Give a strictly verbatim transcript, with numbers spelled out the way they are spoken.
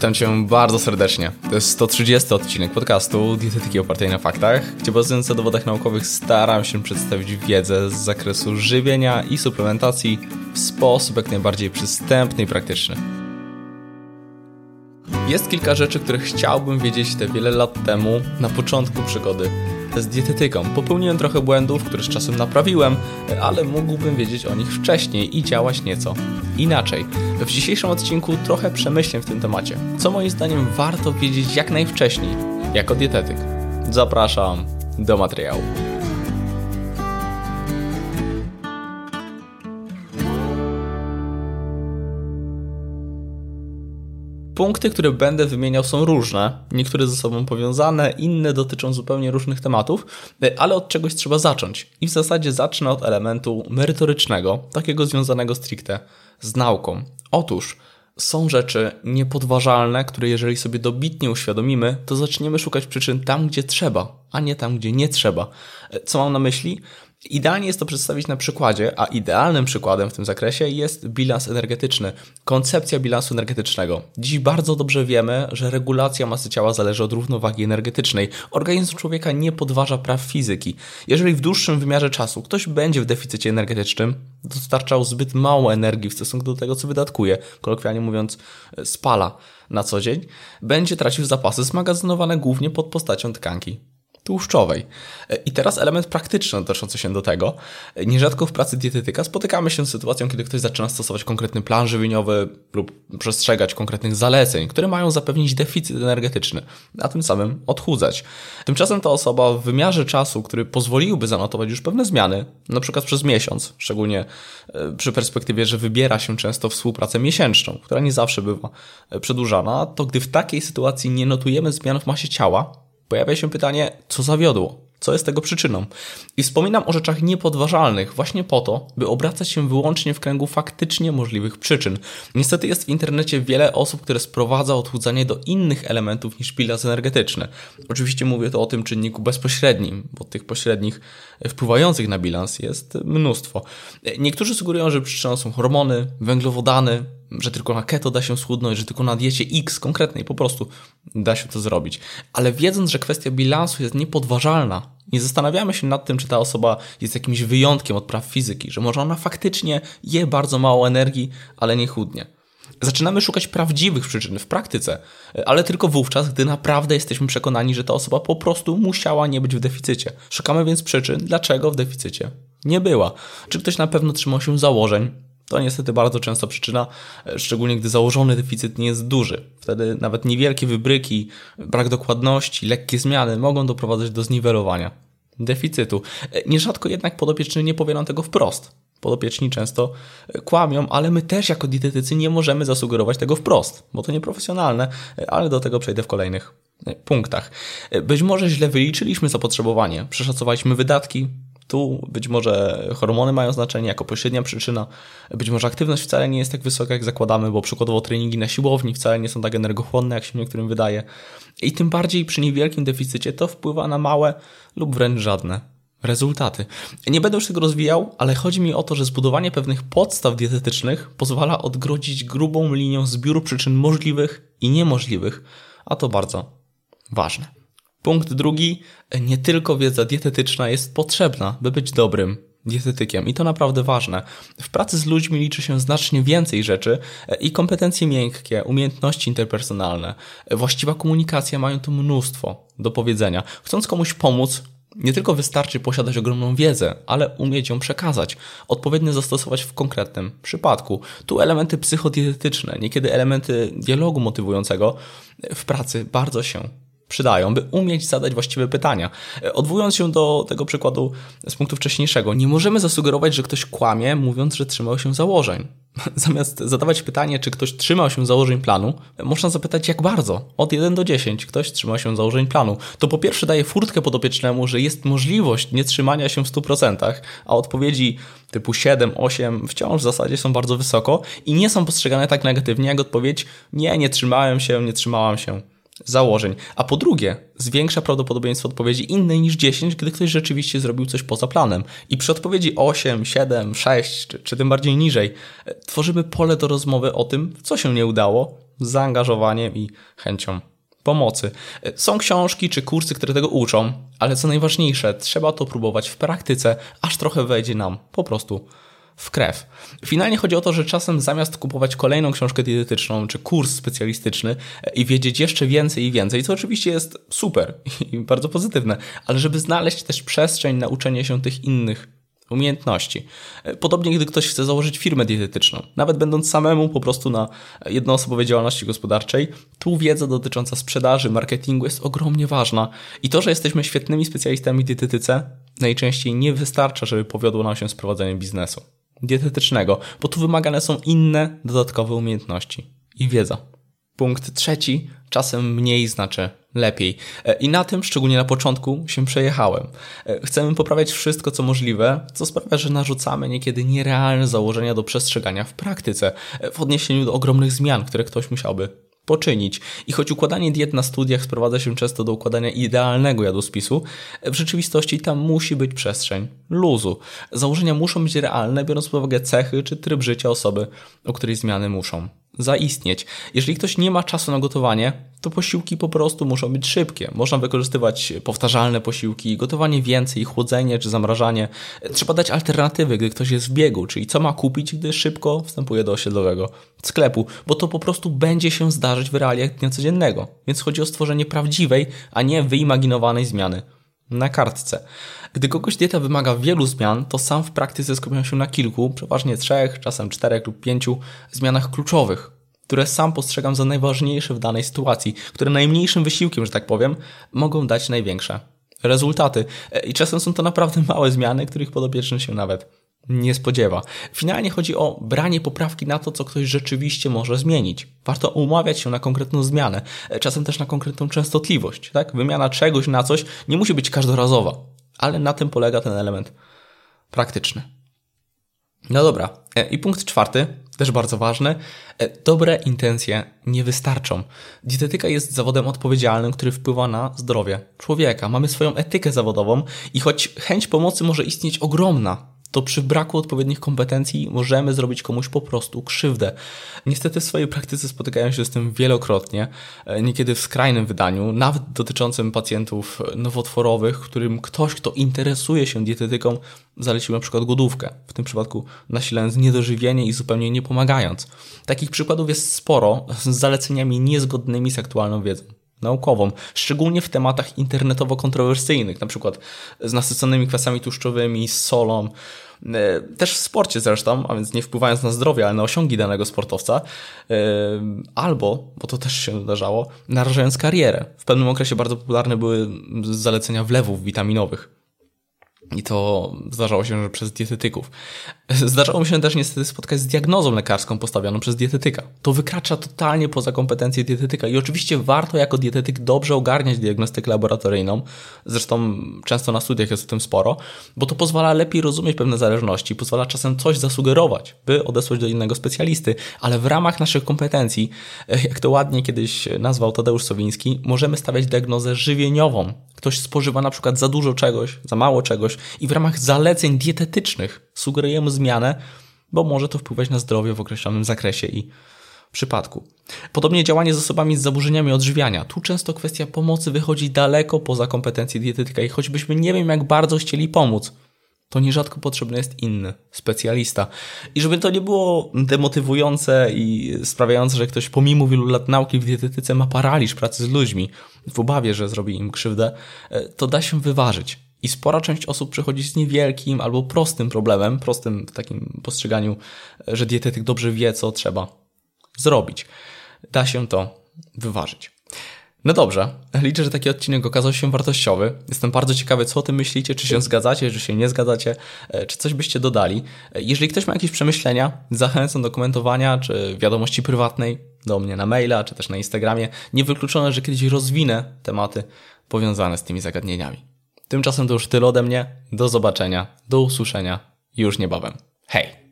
Witam Cię bardzo serdecznie. To jest sto trzydziesty odcinek podcastu Dietetyki Opartej na Faktach, gdzie bazując na dowodach naukowych staram się przedstawić wiedzę z zakresu żywienia i suplementacji w sposób jak najbardziej przystępny i praktyczny. Jest kilka rzeczy, które chciałbym wiedzieć te wiele lat temu na początku przygody z dietetyką. Popełniłem trochę błędów, które z czasem naprawiłem, ale mógłbym wiedzieć o nich wcześniej i działać nieco inaczej. W dzisiejszym odcinku trochę przemyślę w tym temacie, co moim zdaniem warto wiedzieć jak najwcześniej jako dietetyk. Zapraszam do materiału. Punkty, które będę wymieniał, są różne, niektóre ze sobą powiązane, inne dotyczą zupełnie różnych tematów, ale od czegoś trzeba zacząć. I w zasadzie zacznę od elementu merytorycznego, takiego związanego stricte z nauką. Otóż są rzeczy niepodważalne, które jeżeli sobie dobitnie uświadomimy, to zaczniemy szukać przyczyn tam, gdzie trzeba, a nie tam, gdzie nie trzeba. Co mam na myśli? Idealnie jest to przedstawić na przykładzie, a idealnym przykładem w tym zakresie jest bilans energetyczny, koncepcja bilansu energetycznego. Dziś bardzo dobrze wiemy, że regulacja masy ciała zależy od równowagi energetycznej. Organizm człowieka nie podważa praw fizyki. Jeżeli w dłuższym wymiarze czasu ktoś będzie w deficycie energetycznym, dostarczał zbyt mało energii w stosunku do tego, co wydatkuje, kolokwialnie mówiąc spala na co dzień, będzie tracił zapasy zmagazynowane głównie pod postacią tkanki tłuszczowej. I teraz element praktyczny odnoszący się do tego. Nierzadko w pracy dietetyka spotykamy się z sytuacją, kiedy ktoś zaczyna stosować konkretny plan żywieniowy lub przestrzegać konkretnych zaleceń, które mają zapewnić deficyt energetyczny, a tym samym odchudzać. Tymczasem ta osoba w wymiarze czasu, który pozwoliłby zanotować już pewne zmiany, na przykład przez miesiąc, szczególnie przy perspektywie, że wybiera się często współpracę miesięczną, która nie zawsze bywa przedłużana, to gdy w takiej sytuacji nie notujemy zmian w masie ciała, pojawia się pytanie, co zawiodło? Co jest tego przyczyną? I wspominam o rzeczach niepodważalnych właśnie po to, by obracać się wyłącznie w kręgu faktycznie możliwych przyczyn. Niestety jest w internecie wiele osób, które sprowadza odchudzanie do innych elementów niż bilans energetyczny. Oczywiście mówię to o tym czynniku bezpośrednim, bo tych pośrednich wpływających na bilans jest mnóstwo. Niektórzy sugerują, że przyczyną są hormony, węglowodany, że tylko na keto da się schudnąć, że tylko na diecie X konkretnej po prostu da się to zrobić. Ale wiedząc, że kwestia bilansu jest niepodważalna, nie zastanawiamy się nad tym, czy ta osoba jest jakimś wyjątkiem od praw fizyki, że może ona faktycznie je bardzo mało energii, ale nie chudnie. Zaczynamy szukać prawdziwych przyczyn w praktyce, ale tylko wówczas, gdy naprawdę jesteśmy przekonani, że ta osoba po prostu musiała nie być w deficycie. Szukamy więc przyczyn, dlaczego w deficycie nie była. Czy ktoś na pewno trzymał się założeń? To niestety bardzo często przyczyna, szczególnie gdy założony deficyt nie jest duży. Wtedy nawet niewielkie wybryki, brak dokładności, lekkie zmiany mogą doprowadzać do zniwelowania deficytu. Nierzadko jednak podopieczni nie powielą tego wprost. Podopieczni często kłamią, ale my też jako dietetycy nie możemy zasugerować tego wprost, bo to nieprofesjonalne, ale do tego przejdę w kolejnych punktach. Być może źle wyliczyliśmy zapotrzebowanie, przeszacowaliśmy wydatki. Tu być może hormony mają znaczenie jako pośrednia przyczyna, być może aktywność wcale nie jest tak wysoka jak zakładamy, bo przykładowo treningi na siłowni wcale nie są tak energochłonne jak się niektórym wydaje i tym bardziej przy niewielkim deficycie to wpływa na małe lub wręcz żadne rezultaty. Nie będę już tego rozwijał, ale chodzi mi o to, że zbudowanie pewnych podstaw dietetycznych pozwala odgrodzić grubą linię zbioru przyczyn możliwych i niemożliwych, a to bardzo ważne. Punkt drugi, nie tylko wiedza dietetyczna jest potrzebna, by być dobrym dietetykiem i to naprawdę ważne. W pracy z ludźmi liczy się znacznie więcej rzeczy i kompetencje miękkie, umiejętności interpersonalne, właściwa komunikacja mają tu mnóstwo do powiedzenia. Chcąc komuś pomóc, nie tylko wystarczy posiadać ogromną wiedzę, ale umieć ją przekazać, odpowiednio zastosować w konkretnym przypadku. Tu elementy psychodietetyczne, niekiedy elementy dialogu motywującego w pracy bardzo się przydają, by umieć zadać właściwe pytania. Odwołując się do tego przykładu z punktu wcześniejszego, nie możemy zasugerować, że ktoś kłamie, mówiąc, że trzymał się założeń. Zamiast zadawać pytanie, czy ktoś trzymał się założeń planu, można zapytać, jak bardzo. Od jeden do dziesięciu ktoś trzymał się założeń planu. To po pierwsze daje furtkę podopiecznemu, że jest możliwość nietrzymania się w stu procentach, a odpowiedzi typu siedem, osiem wciąż w zasadzie są bardzo wysoko i nie są postrzegane tak negatywnie jak odpowiedź nie, nie trzymałem się, nie trzymałam się założeń. A po drugie, zwiększa prawdopodobieństwo odpowiedzi innej niż dziesięć, gdy ktoś rzeczywiście zrobił coś poza planem. I przy odpowiedzi osiem, siedem, sześć, czy, czy tym bardziej niżej, tworzymy pole do rozmowy o tym, co się nie udało, zaangażowaniem i chęcią pomocy. Są książki czy kursy, które tego uczą, ale co najważniejsze, trzeba to próbować w praktyce, aż trochę wejdzie nam po prostu w krew. Finalnie chodzi o to, że czasem zamiast kupować kolejną książkę dietetyczną czy kurs specjalistyczny i wiedzieć jeszcze więcej i więcej, co oczywiście jest super i bardzo pozytywne, ale żeby znaleźć też przestrzeń na uczenie się tych innych umiejętności. Podobnie, gdy ktoś chce założyć firmę dietetyczną. Nawet będąc samemu po prostu na jednoosobowej działalności gospodarczej, tu wiedza dotycząca sprzedaży, marketingu jest ogromnie ważna. I to, że jesteśmy świetnymi specjalistami w dietetyce, najczęściej nie wystarcza, żeby powiodło nam się z prowadzeniem biznesu dietetycznego, bo tu wymagane są inne dodatkowe umiejętności i wiedza. Punkt trzeci, czasem mniej znaczy lepiej. I na tym, szczególnie na początku, się przejechałem. Chcemy poprawiać wszystko, co możliwe, co sprawia, że narzucamy niekiedy nierealne założenia do przestrzegania w praktyce, w odniesieniu do ogromnych zmian, które ktoś musiałby poczynić. I choć układanie diet na studiach sprowadza się często do układania idealnego jadłospisu, w rzeczywistości tam musi być przestrzeń luzu. Założenia muszą być realne, biorąc pod uwagę cechy czy tryb życia osoby, o której zmiany muszą zaistnieć. Jeżeli ktoś nie ma czasu na gotowanie, to posiłki po prostu muszą być szybkie. Można wykorzystywać powtarzalne posiłki, gotowanie więcej, chłodzenie czy zamrażanie. Trzeba dać alternatywy, gdy ktoś jest w biegu, czyli co ma kupić, gdy szybko wstępuje do osiedlowego sklepu, bo to po prostu będzie się zdarzyć w realiach dnia codziennego. Więc chodzi o stworzenie prawdziwej, a nie wyimaginowanej zmiany na kartce. Gdy kogoś dieta wymaga wielu zmian, to sam w praktyce skupia się na kilku, przeważnie trzech, czasem czterech lub pięciu zmianach kluczowych, które sam postrzegam za najważniejsze w danej sytuacji, które najmniejszym wysiłkiem, że tak powiem, mogą dać największe rezultaty. I czasem są to naprawdę małe zmiany, których podopieczny się nawet nie spodziewa. Finalnie chodzi o branie poprawki na to, co ktoś rzeczywiście może zmienić. Warto umawiać się na konkretną zmianę, czasem też na konkretną częstotliwość, tak? Wymiana czegoś na coś nie musi być każdorazowa, ale na tym polega ten element praktyczny. No dobra. I punkt czwarty, też bardzo ważny. Dobre intencje nie wystarczą. Dietetyka jest zawodem odpowiedzialnym, który wpływa na zdrowie człowieka. Mamy swoją etykę zawodową i choć chęć pomocy może istnieć ogromna, to przy braku odpowiednich kompetencji możemy zrobić komuś po prostu krzywdę. Niestety w swojej praktyce spotykają się z tym wielokrotnie, niekiedy w skrajnym wydaniu, nawet dotyczącym pacjentów nowotworowych, którym ktoś, kto interesuje się dietetyką, zalecił na przykład głodówkę, w tym przypadku nasilając niedożywienie i zupełnie nie pomagając. Takich przykładów jest sporo z zaleceniami niezgodnymi z aktualną wiedzą naukową, szczególnie w tematach internetowo-kontrowersyjnych, na przykład z nasyconymi kwasami tłuszczowymi, z solą, też w sporcie zresztą, a więc nie wpływając na zdrowie, ale na osiągi danego sportowca, albo, bo to też się zdarzało, narażając karierę. W pewnym okresie bardzo popularne były zalecenia wlewów witaminowych. I to zdarzało się, że przez dietetyków. Zdarzało mi się też niestety spotkać z diagnozą lekarską postawioną przez dietetyka. To wykracza totalnie poza kompetencje dietetyka i oczywiście warto jako dietetyk dobrze ogarniać diagnostykę laboratoryjną. Zresztą często na studiach jest o tym sporo, bo to pozwala lepiej rozumieć pewne zależności, pozwala czasem coś zasugerować, by odesłać do innego specjalisty, ale w ramach naszych kompetencji, jak to ładnie kiedyś nazwał Tadeusz Sowiński, możemy stawiać diagnozę żywieniową. Ktoś spożywa na przykład za dużo czegoś, za mało czegoś i w ramach zaleceń dietetycznych sugerujemy zmianę, bo może to wpływać na zdrowie w określonym zakresie i przypadku. Podobnie działanie z osobami z zaburzeniami odżywiania. Tu często kwestia pomocy wychodzi daleko poza kompetencje dietetyka i choćbyśmy nie wiem jak bardzo chcieli pomóc, to nierzadko potrzebny jest inny specjalista. I żeby to nie było demotywujące i sprawiające, że ktoś pomimo wielu lat nauki w dietetyce ma paraliż pracy z ludźmi w obawie, że zrobi im krzywdę, to da się wyważyć. I spora część osób przychodzi z niewielkim albo prostym problemem, prostym w takim postrzeganiu, że dietetyk dobrze wie, co trzeba zrobić. Da się to wyważyć. No dobrze, liczę, że taki odcinek okazał się wartościowy. Jestem bardzo ciekawy, co o tym myślicie, czy się zgadzacie, czy się nie zgadzacie, czy coś byście dodali. Jeżeli ktoś ma jakieś przemyślenia, zachęcam do komentowania, czy wiadomości prywatnej do mnie na maila, czy też na Instagramie. Niewykluczone, że kiedyś rozwinę tematy powiązane z tymi zagadnieniami. Tymczasem to już tyle ode mnie. Do zobaczenia, do usłyszenia już niebawem. Hej!